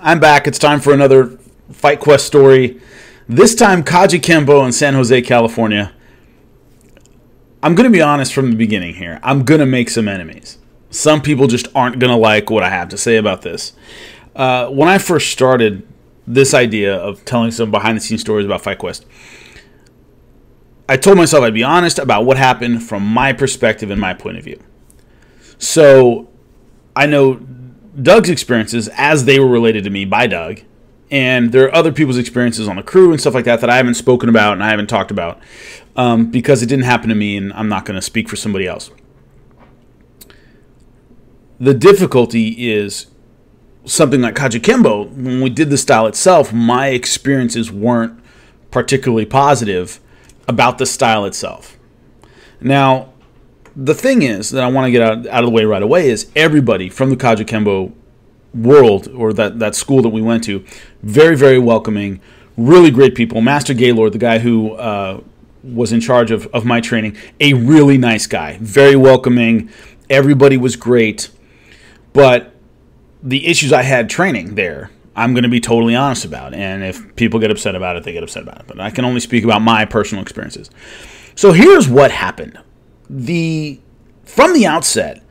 I'm back. It's time for another Fight Quest story. This time, Kajukenbo in San Jose, California. I'm going to be honest from the beginning here. I'm going to make some enemies. Some people just aren't going to like what I have to say about this. When I first started this idea of telling some behind-the-scenes stories about Fight Quest, I told myself I'd be honest about what happened from my perspective and my point of view. So I know Doug's experiences as they were related to me by Doug, and there are other people's experiences on the crew and stuff like that that I haven't spoken about and I haven't talked about because it didn't happen to me, and I'm not going to speak for somebody else. The difficulty is something like Kajukenbo. When we did the style itself, my experiences weren't particularly positive about the style itself. Now, the thing is that I want to get out of the way right away is everybody from the Kajukenbo world, or that school that we went to, very, very welcoming, really great people. Master Gaylord, the guy who was in charge of my training, a really nice guy, very welcoming. Everybody was great. But the issues I had training there, I'm going to be totally honest about. And if people get upset about it, they get upset about it. But I can only speak about my personal experiences. So here's what happened. From the outset,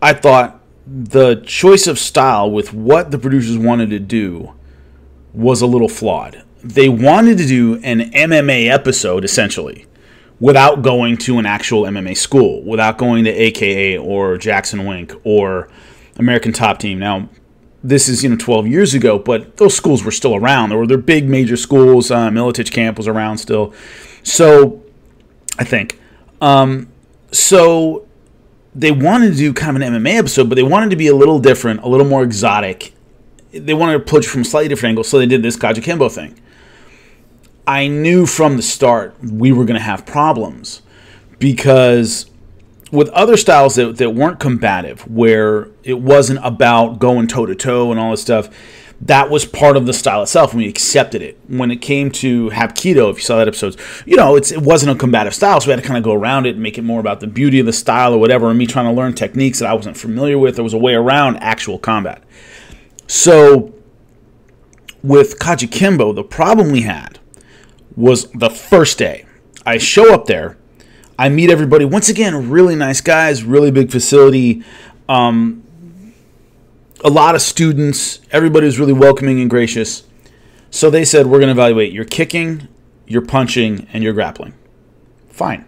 I thought the choice of style with what the producers wanted to do was a little flawed. They wanted to do an MMA episode, essentially, without going to an actual MMA school, without going to AKA or Jackson Wink or American Top Team. Now, this is 12 years ago, but those schools were still around. There were big major schools. Militich Camp was around still. So, I think. So, they wanted to do kind of an MMA episode, but they wanted to be a little different, a little more exotic. They wanted to approach from a slightly different angle, so they did this Kajukenbo thing. I knew from the start we were going to have problems because with other styles that weren't combative, where it wasn't about going toe-to-toe and all this stuff, that was part of the style itself, and we accepted it. When it came to Hapkido, if you saw that episode, it wasn't a combative style, so we had to kind of go around it and make it more about the beauty of the style or whatever, and me trying to learn techniques that I wasn't familiar with. There was a way around actual combat. So with Kajukenbo, the problem we had was the first day. I show up there. I meet everybody. Once again, really nice guys, really big facility, a lot of students. Everybody was really welcoming and gracious. So they said, we're going to evaluate your kicking, your punching, and your grappling. Fine.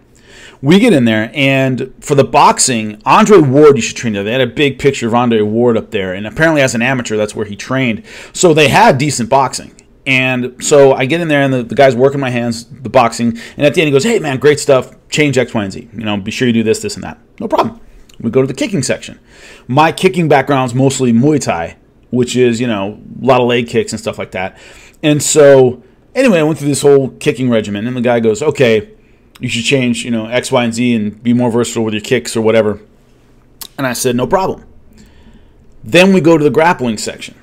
We get in there, and for the boxing, Andre Ward, you should train there. They had a big picture of Andre Ward up there, and apparently as an amateur, that's where he trained. So they had decent boxing. And so I get in there, and the guy's working my hands, the boxing. And at the end, he goes, hey, man, great stuff. Change X, Y, and Z. Be sure you do this, this, and that. No problem. We go to the kicking section. My kicking background's mostly Muay Thai, which is, a lot of leg kicks and stuff like that. And so anyway, I went through this whole kicking regimen. And the guy goes, okay, you should change, X, Y, and Z and be more versatile with your kicks or whatever. And I said, no problem. Then we go to the grappling section.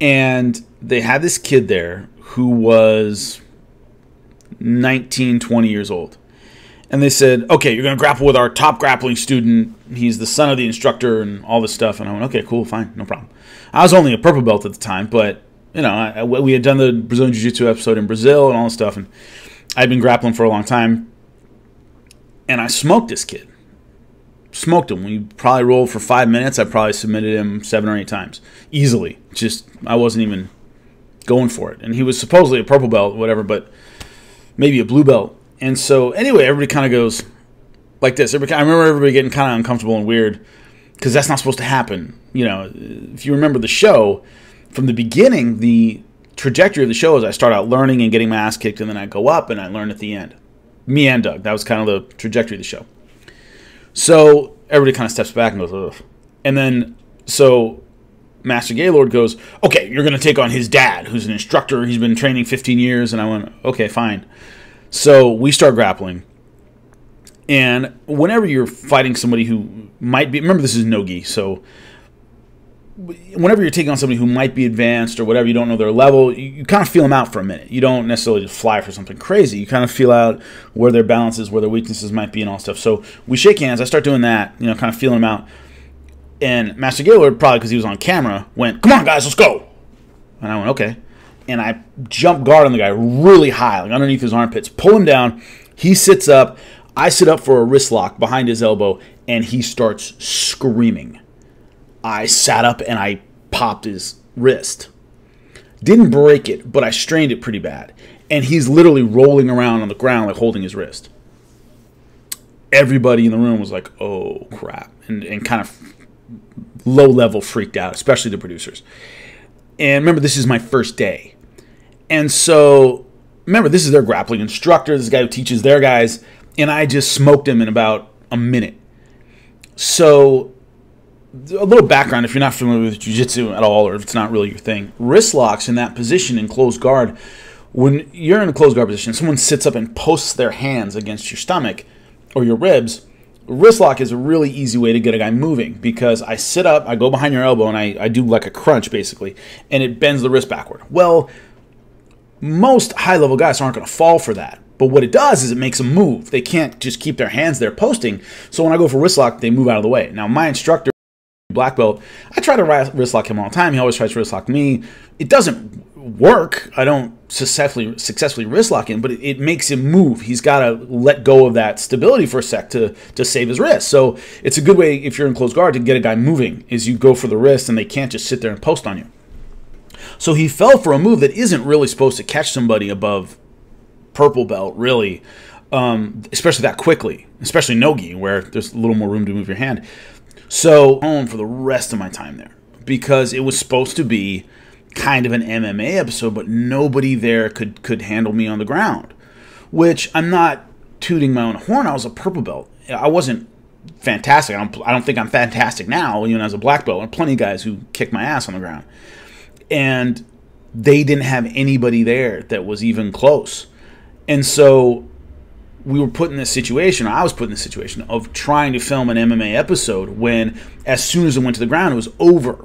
And they had this kid there who was 19, 20 years old. And they said, okay, you're going to grapple with our top grappling student. He's the son of the instructor and all this stuff. And I went, okay, cool, fine, no problem. I was only a purple belt at the time, but, we had done the Brazilian Jiu-Jitsu episode in Brazil and all this stuff. And I'd been grappling for a long time. And I smoked this kid. Smoked him. We probably rolled for 5 minutes. I probably submitted him 7 or 8 times. Easily. Just, I wasn't even going for it. And he was supposedly a purple belt, whatever, but maybe a blue belt. And so, anyway, everybody kind of goes like this. I remember everybody getting kind of uncomfortable and weird because that's not supposed to happen. If you remember the show, from the beginning, the trajectory of the show is I start out learning and getting my ass kicked, and then I go up and I learn at the end. Me and Doug. That was kind of the trajectory of the show. So everybody kind of steps back and goes, ugh. And then, so Master Gaylord goes, okay, you're going to take on his dad, who's an instructor. He's been training 15 years. And I went, okay, fine. So we start grappling. And whenever you're fighting somebody who might be, remember this is no-gi, so whenever you're taking on somebody who might be advanced or whatever, you don't know their level, you kind of feel them out for a minute. You don't necessarily just fly for something crazy. You kind of feel out where their balance is, where their weaknesses might be and all stuff. So we shake hands. I start doing that, kind of feeling them out. And Master Gaylord, probably because he was on camera, went, "Come on, guys, let's go." And I went, "Okay." And I jump guard on the guy really high, like underneath his armpits, pull him down. He sits up. I sit up for a wrist lock behind his elbow, and he starts screaming. I sat up and I popped his wrist. Didn't break it, but I strained it pretty bad. And he's literally rolling around on the ground, like holding his wrist. Everybody in the room was like, "Oh, crap," and kind of low-level freaked out, especially the producers. And remember, this is my first day. And so, remember, this is their grappling instructor, this guy who teaches their guys, and I just smoked him in about a minute. So, a little background, if you're not familiar with jiu-jitsu at all, or if it's not really your thing, wrist locks in that position in closed guard, when you're in a closed guard position, someone sits up and posts their hands against your stomach or your ribs. Wrist lock is a really easy way to get a guy moving, because I sit up, I go behind your elbow, and I do like a crunch, basically, and it bends the wrist backward. Well, most high-level guys aren't going to fall for that, but what it does is it makes them move. They can't just keep their hands there posting, so when I go for wrist lock, they move out of the way. Now, my instructor, black belt, I try to wrist lock him all the time. He always tries to wrist lock me. It doesn't work. I don't successfully wrist lock him, but it makes him move. He's got to let go of that stability for a sec to save his wrist. So it's a good way, if you're in closed guard, to get a guy moving, is you go for the wrist and they can't just sit there and post on you. So he fell for a move that isn't really supposed to catch somebody above purple belt, really, especially that quickly, especially no-gi, where there's a little more room to move your hand. So home for the rest of my time there, because it was supposed to be kind of an MMA episode, but nobody there could handle me on the ground, which I'm not tooting my own horn. I was a purple belt. I wasn't fantastic. I don't think I'm fantastic now, even as a black belt. There are plenty of guys who kick my ass on the ground. And they didn't have anybody there that was even close. And so we were put in this situation, or I was put in this situation, of trying to film an MMA episode when, as soon as it went to the ground, it was over.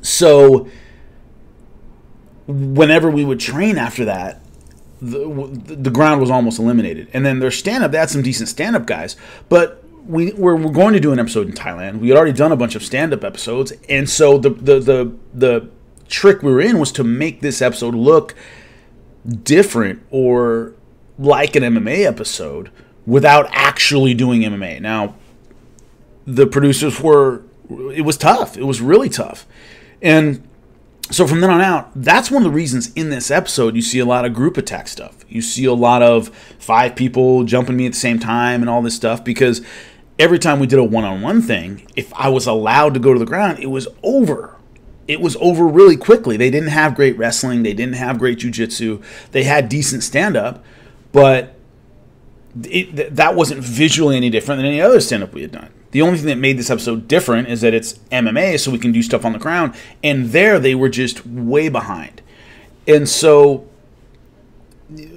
So whenever we would train after that, the ground was almost eliminated. And then their stand-up, they had some decent stand-up guys, but we're going to do an episode in Thailand. We had already done a bunch of stand-up episodes, and so the trick we were in was to make this episode look different, or like an MMA episode, without actually doing MMA. Now, the producers were, it was tough. It was really tough. And so from then on out, that's one of the reasons in this episode you see a lot of group attack stuff. You see a lot of 5 people jumping me at the same time and all this stuff, because every time we did a one-on-one thing, if I was allowed to go to the ground, it was over. It was over really quickly. They didn't have great wrestling. They didn't have great jiu-jitsu. They had decent stand-up, but that wasn't visually any different than any other stand-up we had done. The only thing that made this episode different is that it's MMA, so we can do stuff on the ground, and there they were just way behind. And so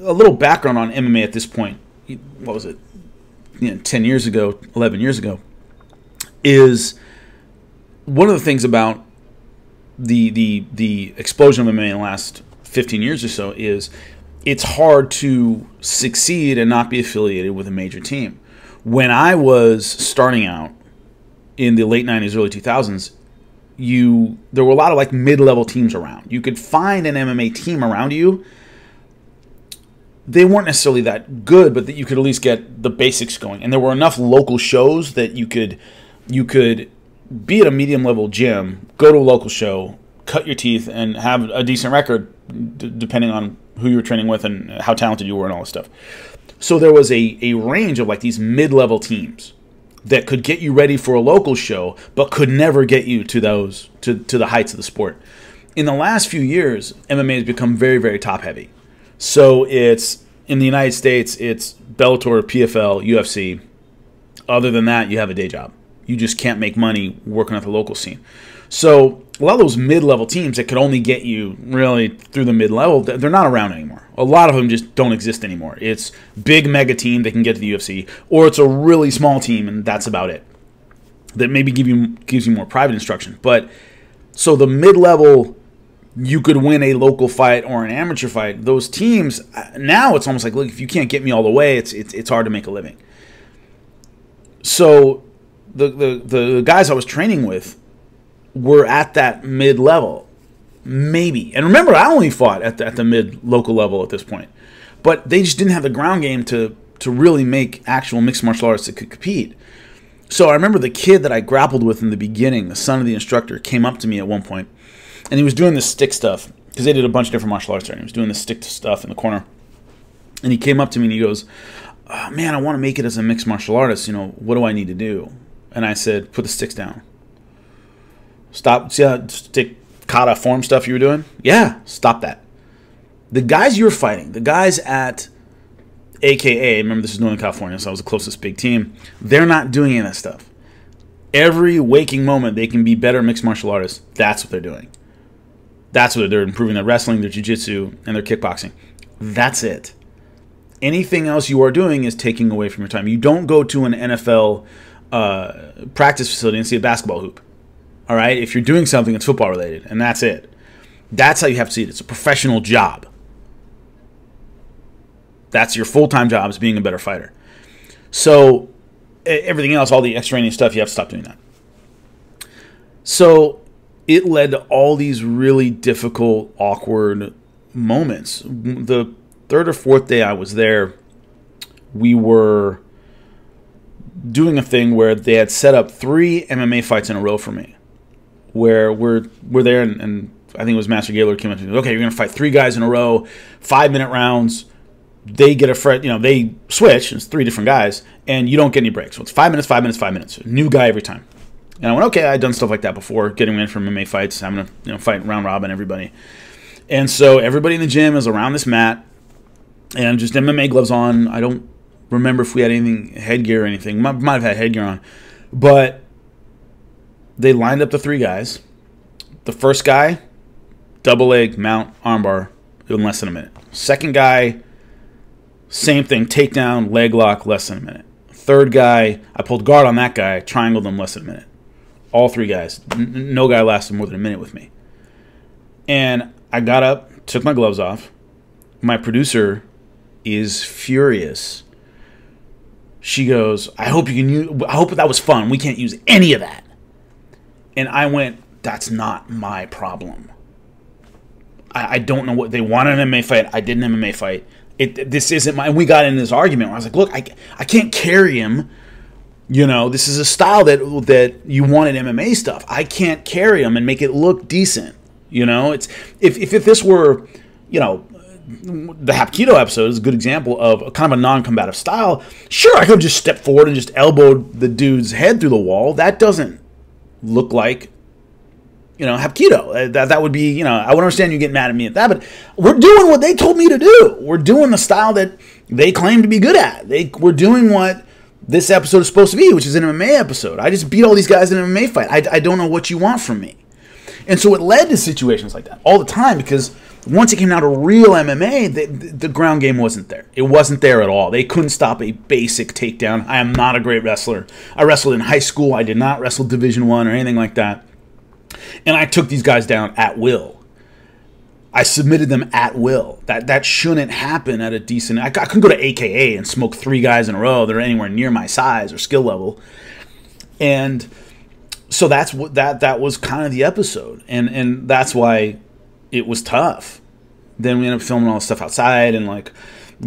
a little background on MMA at this point, what was it, 10 years ago, 11 years ago, is one of the things about the explosion of MMA in the last 15 years or so is it's hard to succeed and not be affiliated with a major team. When I was starting out in the late 90s, early 2000s, there were a lot of like mid-level teams around. You could find an MMA team around you. They weren't necessarily that good, but that you could at least get the basics going. And there were enough local shows that you could be at a medium-level gym, go to a local show, cut your teeth, and have a decent record depending on who you were training with and how talented you were and all this stuff. So there was a range of like these mid-level teams that could get you ready for a local show but could never get you to those to the heights of the sport. In the last few years, MMA has become very, very top-heavy. So it's, in the United States, it's Bellator, PFL, UFC. Other than that, you have a day job. You just can't make money working at the local scene. So a lot of those mid-level teams that could only get you really through the mid-level, they're not around anymore. A lot of them just don't exist anymore. It's big mega team that can get to the UFC, or it's a really small team and that's about it. That maybe gives you more private instruction. But so the mid-level, you could win a local fight or an amateur fight. Those teams now, it's almost like, look, if you can't get me all the way, it's hard to make a living. So the guys I was training with were at that mid level, maybe. And remember, I only fought at the mid local level at this point, but they just didn't have the ground game to really make actual mixed martial artists that could compete. So I remember the kid that I grappled with in the beginning, the son of the instructor, came up to me at one point, and he was doing this stick stuff because they did a bunch of different martial arts training. He was doing this stick stuff in the corner, and he came up to me and he goes, oh, "Man, I want to make it as a mixed martial artist. You know, what do I need to do?" And I said, "Put the sticks down. Stop. See how stick kata form stuff you were doing? Yeah, stop that. The guys you're fighting, the guys at AKA, remember this is Northern California, so I was the closest big team, they're not doing any of that stuff. Every waking moment they can be better mixed martial artists. That's what they're doing. That's what they're improving, their wrestling, their jiu-jitsu, and their kickboxing. That's it. Anything else you are doing is taking away from your time. You don't go to an NFL practice facility and see a basketball hoop. All right? If you're doing something, it's football related, and that's it. That's how you have to see it. It's a professional job. That's your full-time job, is being a better fighter. So everything else, all the extraneous stuff, you have to stop doing that. So it led to all these really difficult, awkward moments. The third or fourth day I was there, we were doing a thing where they had set up 3 MMA fights in a row for me, where we're there, and I think it was Master Gaylord came up to me, okay, you're going to fight 3 guys in a row, 5-minute rounds. They get a fresh, you know, they switch, it's 3 different guys, and you don't get any breaks. So it's 5 minutes, 5 minutes, 5 minutes. New guy every time. And I went, okay, I'd done stuff like that before, getting in for MMA fights, having to, you know, fight round robin everybody. And so everybody in the gym is around this mat, and just MMA gloves on. I don't remember if we had anything, headgear or anything. Might have had headgear on. But they lined up the 3 guys. The first guy, double leg, mount, armbar, in less than a minute. Second guy, same thing, takedown, leg lock, less than a minute. Third guy, I pulled guard on that guy, triangled them, less than a minute. All 3 guys. No guy lasted more than a minute with me. And I got up, took my gloves off. My producer is furious. She goes, I hope you can use, I hope that was fun. We can't use any of that. And I went, that's not my problem. I don't know what they want in an MMA fight. I did an MMA fight. This isn't my, and we got in this argument where I was like, look, I can't carry him. You know, this is a style that you want in MMA stuff. I can't carry him and make it look decent. You know, it's if this were, you know, the Hapkido episode is a good example of a kind of a non-combative style. Sure, I could just step forward and just elbowed the dude's head through the wall. That doesn't look like, you know, Hapkido. That would be, you know, I would understand you getting mad at me at that, but we're doing what they told me to do. We're doing the style that they claim to be good at. We're doing what this episode is supposed to be, which is an MMA episode. I just beat all these guys in an MMA fight. I don't know what you want from me. And so it led to situations like that all the time, because once it came down to real MMA, the ground game wasn't there. It wasn't there at all. They couldn't stop a basic takedown. I am not a great wrestler. I wrestled in high school. I did not wrestle Division I or anything like that. And I took these guys down at will. I submitted them at will. That shouldn't happen at a decent... I couldn't go to AKA and smoke 3 guys in a row that are anywhere near my size or skill level. And so that's what that was kind of the episode, and that's why it was tough. Then we ended up filming all this stuff outside and like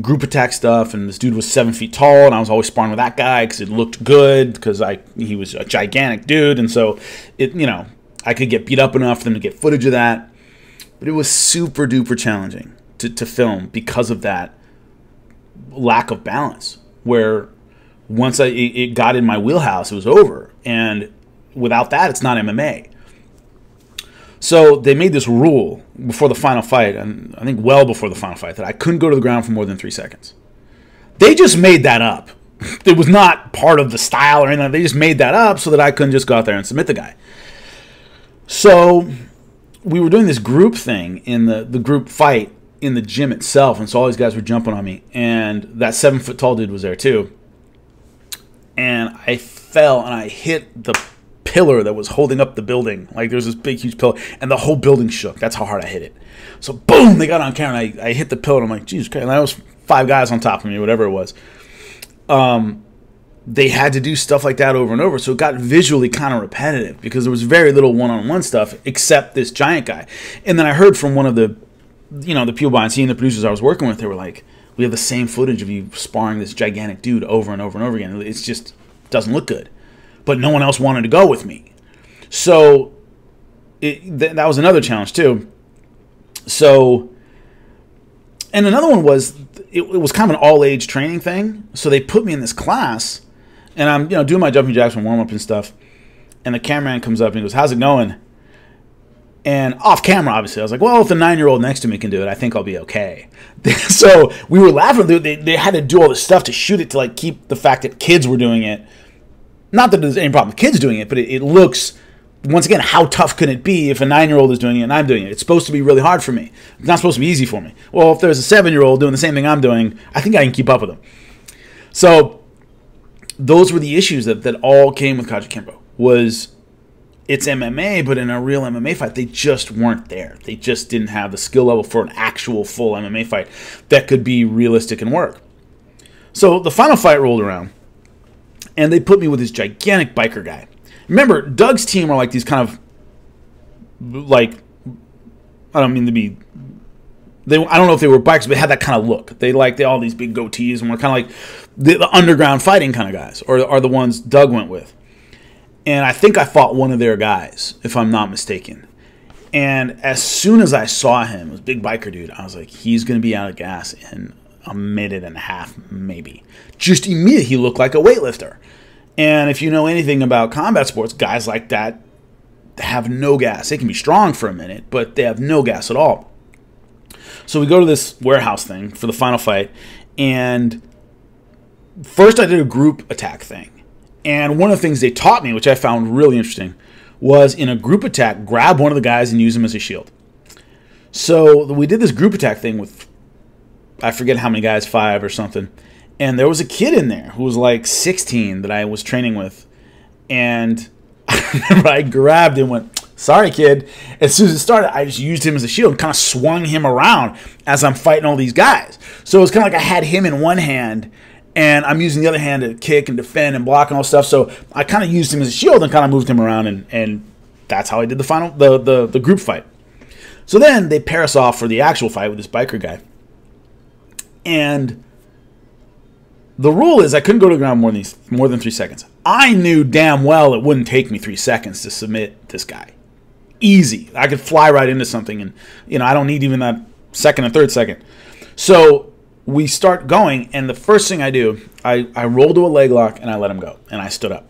group attack stuff. And this dude was 7 feet tall, and I was always sparring with that guy because it looked good, because he was a gigantic dude, and so it, you know, I could get beat up enough for them to get footage of that. But it was super duper challenging to film because of that lack of balance. Where once it got in my wheelhouse, it was over. And without that, it's not MMA. So they made this rule before the final fight, and I think well before the final fight, that I couldn't go to the ground for more than 3 seconds. They just made that up. It was not part of the style or anything. They just made that up so that I couldn't just go out there and submit the guy. So we were doing this group thing in the group fight in the gym itself, and so all these guys were jumping on me, and that 7 foot tall dude was there too. And I fell and I hit the pillar that was holding up the building. Like, there's this big huge pillar, and the whole building shook. That's how hard I hit it. So boom, they got on camera, and I hit the pillar, and I'm like, Jesus Christ. And that was 5 guys on top of me, whatever it was. they had to do stuff like that over and over. So it got visually kind of repetitive because there was very little one-on-one stuff except this giant guy. And then I heard from one of the, you know, the people behind the scene, the producers I was working with, they were like, we have the same footage of you sparring this gigantic dude over and over and over again. It's just doesn't look good. But no one else wanted to go with me. So that was another challenge too. So, and another one was, it was kind of an all-age training thing. So they put me in this class. And I'm, you know, doing my jumping jacks and warm-up and stuff. And the cameraman comes up and goes, how's it going? And off camera, obviously, I was like, well, if the 9-year-old next to me can do it, I think I'll be okay. So we were laughing. They had to do all this stuff to shoot it to, like, keep the fact that kids were doing it. Not that there's any problem with kids doing it, but it looks, once again, how tough could it be if a 9-year-old is doing it and I'm doing it? It's supposed to be really hard for me. It's not supposed to be easy for me. Well, if there's a 7-year-old doing the same thing I'm doing, I think I can keep up with them. So those were the issues that all came with Kajukenbo, was it's MMA, but in a real MMA fight, they just weren't there. They just didn't have the skill level for an actual full MMA fight that could be realistic and work. So the final fight rolled around, and they put me with this gigantic biker guy. Remember, Doug's team are like these kind of, like, I don't mean to be, I don't know if they were bikers, but they had that kind of look. They all these big goatees and were kind of like the underground fighting kind of guys, or are the ones Doug went with. And I think I fought one of their guys, if I'm not mistaken. And as soon as I saw him, it was a big biker dude, I was like, he's going to be out of gas in a minute and a half, maybe. Just immediately, he looked like a weightlifter. And if you know anything about combat sports, guys like that have no gas. They can be strong for a minute, but they have no gas at all. So we go to this warehouse thing for the final fight, and first I did a group attack thing. And one of the things they taught me, which I found really interesting, was in a group attack, grab one of the guys and use him as a shield. So we did this group attack thing with, I forget how many guys, 5 or something. And there was a kid in there who was like 16 that I was training with. And I remember I grabbed him and went, sorry, kid. As soon as it started, I just used him as a shield and kind of swung him around as I'm fighting all these guys. So it was kind of like I had him in one hand, and I'm using the other hand to kick and defend and block and all stuff. So I kind of used him as a shield and kind of moved him around, and that's how I did the final the group fight. So then they pair us off for the actual fight with this biker guy. And the rule is I couldn't go to the ground more than 3 seconds. I knew damn well it wouldn't take me 3 seconds to submit this guy. Easy. I could fly right into something, and you know I don't need even that second or third second. So we start going, and the first thing I do, I roll to a leg lock, and I let him go, and I stood up.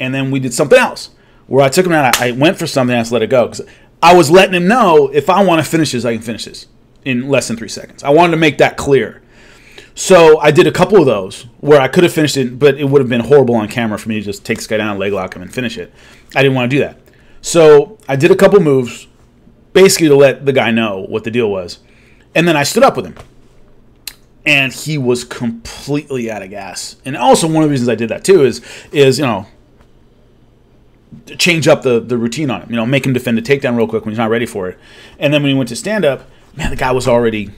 And then we did something else, where I took him out, I went for something, and I just let it go. Because I was letting him know, if I want to finish this, I can finish this in less than 3 seconds. I wanted to make that clear. So I did a couple of those, where I could have finished it, but it would have been horrible on camera for me to just take this guy down, leg lock him, and finish it. I didn't want to do that. So I did a couple moves, basically to let the guy know what the deal was. And then I stood up with him. And he was completely out of gas. And also one of the reasons I did that too is you know, change up the routine on him. You know, make him defend a takedown real quick when he's not ready for it. And then when he went to stand-up, man, the guy was already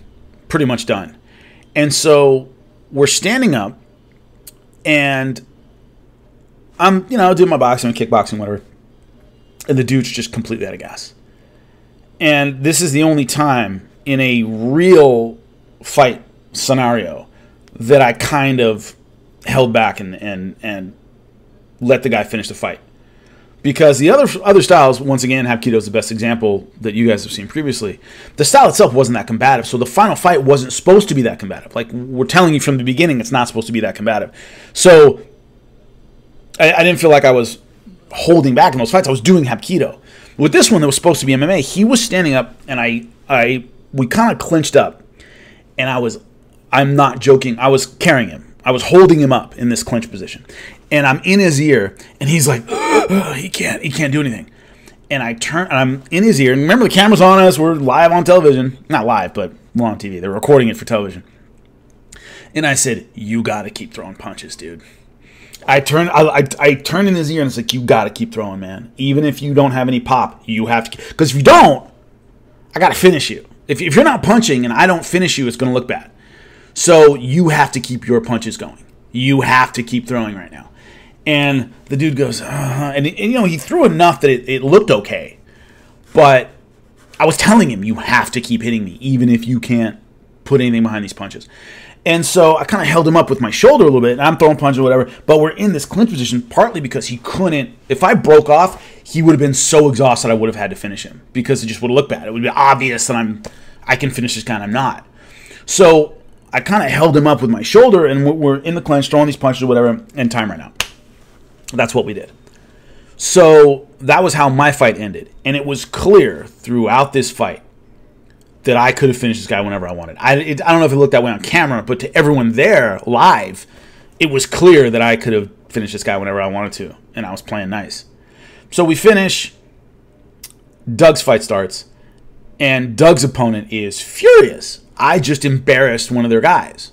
pretty much done. And so we're standing up, and I'm, you know, doing my boxing and kickboxing, whatever. And the dude's just completely out of gas. And this is the only time in a real fight scenario that I kind of held back and let the guy finish the fight. Because the other styles, once again, Hapkido is the best example that you guys have seen previously. The style itself wasn't that combative, so the final fight wasn't supposed to be that combative. Like, we're telling you from the beginning, it's not supposed to be that combative. So I didn't feel like I was holding back in those fights. I was doing Hapkido. With this one that was supposed to be MMA, he was standing up, and we kind of clinched up, and I'm not joking. I was carrying him. I was holding him up in this clinch position. And I'm in his ear, and he's like, he can't do anything. And I turn, and I'm in his ear. And remember, the camera's on us. We're live on television. Not live, but we're on TV. They're recording it for television. And I said, you got to keep throwing punches, dude. I turned in his ear, and it's like, you got to keep throwing, man. Even if you don't have any pop, you have to. Because if you don't, I got to finish you. If you're not punching and I don't finish you, it's going to look bad. So you have to keep your punches going. You have to keep throwing right now. And the dude goes, and you know, he threw enough that it looked okay. But I was telling him, you have to keep hitting me, even if you can't put anything behind these punches. And so I kind of held him up with my shoulder a little bit, and I'm throwing punches or whatever, but we're in this clinch position partly because he couldn't. If I broke off, he would have been so exhausted I would have had to finish him because it just would have looked bad. It would be obvious that I can finish this guy and I'm not. So I kind of held him up with my shoulder, and we're in the clinch, throwing these punches or whatever, and time ran out. That's what we did. So that was how my fight ended, and it was clear throughout this fight that I could have finished this guy whenever I wanted. I don't know if it looked that way on camera, but to everyone there live, it was clear that I could have finished this guy whenever I wanted to, and I was playing nice. So we finish. Doug's fight starts, and Doug's opponent is furious. I just embarrassed one of their guys.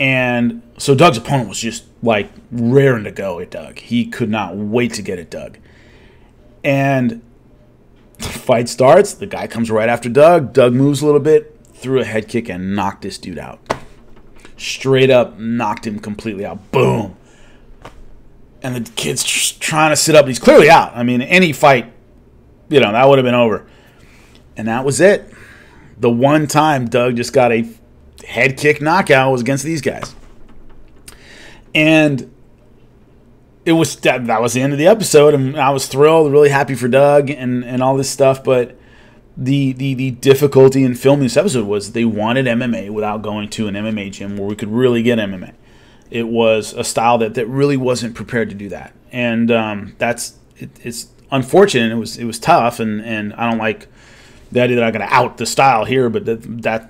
And so Doug's opponent was just like raring to go at Doug. He could not wait to get at Doug. And the fight starts. The guy comes right after Doug. Doug moves a little bit, threw a head kick, and knocked this dude out. Straight up knocked him completely out. Boom. And the kid's trying to sit up. He's clearly out. I mean, any fight, you know, that would have been over. And that was it. The one time Doug just got a head kick knockout was against these guys. And it was that was the end of the episode, and I was thrilled, really happy for Doug and all this stuff. But the difficulty in filming this episode was they wanted MMA without going to an MMA gym where we could really get MMA. It was a style that really wasn't prepared to do that, and it's unfortunate. It was tough, and I don't like the idea that I'm going to out the style here, but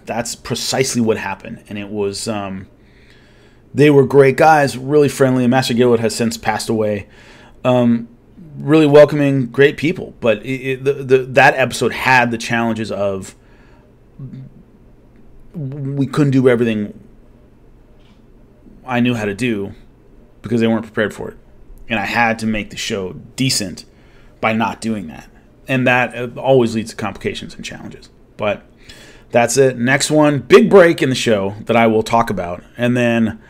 that's precisely what happened, and it was. They were great guys, really friendly. Master Gaylord has since passed away. Really welcoming, great people. But that episode had the challenges of we couldn't do everything I knew how to do because they weren't prepared for it. And I had to make the show decent by not doing that. And that always leads to complications and challenges. But that's it. Next one, big break in the show that I will talk about. And then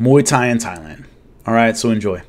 Muay Thai in Thailand. All right, so enjoy.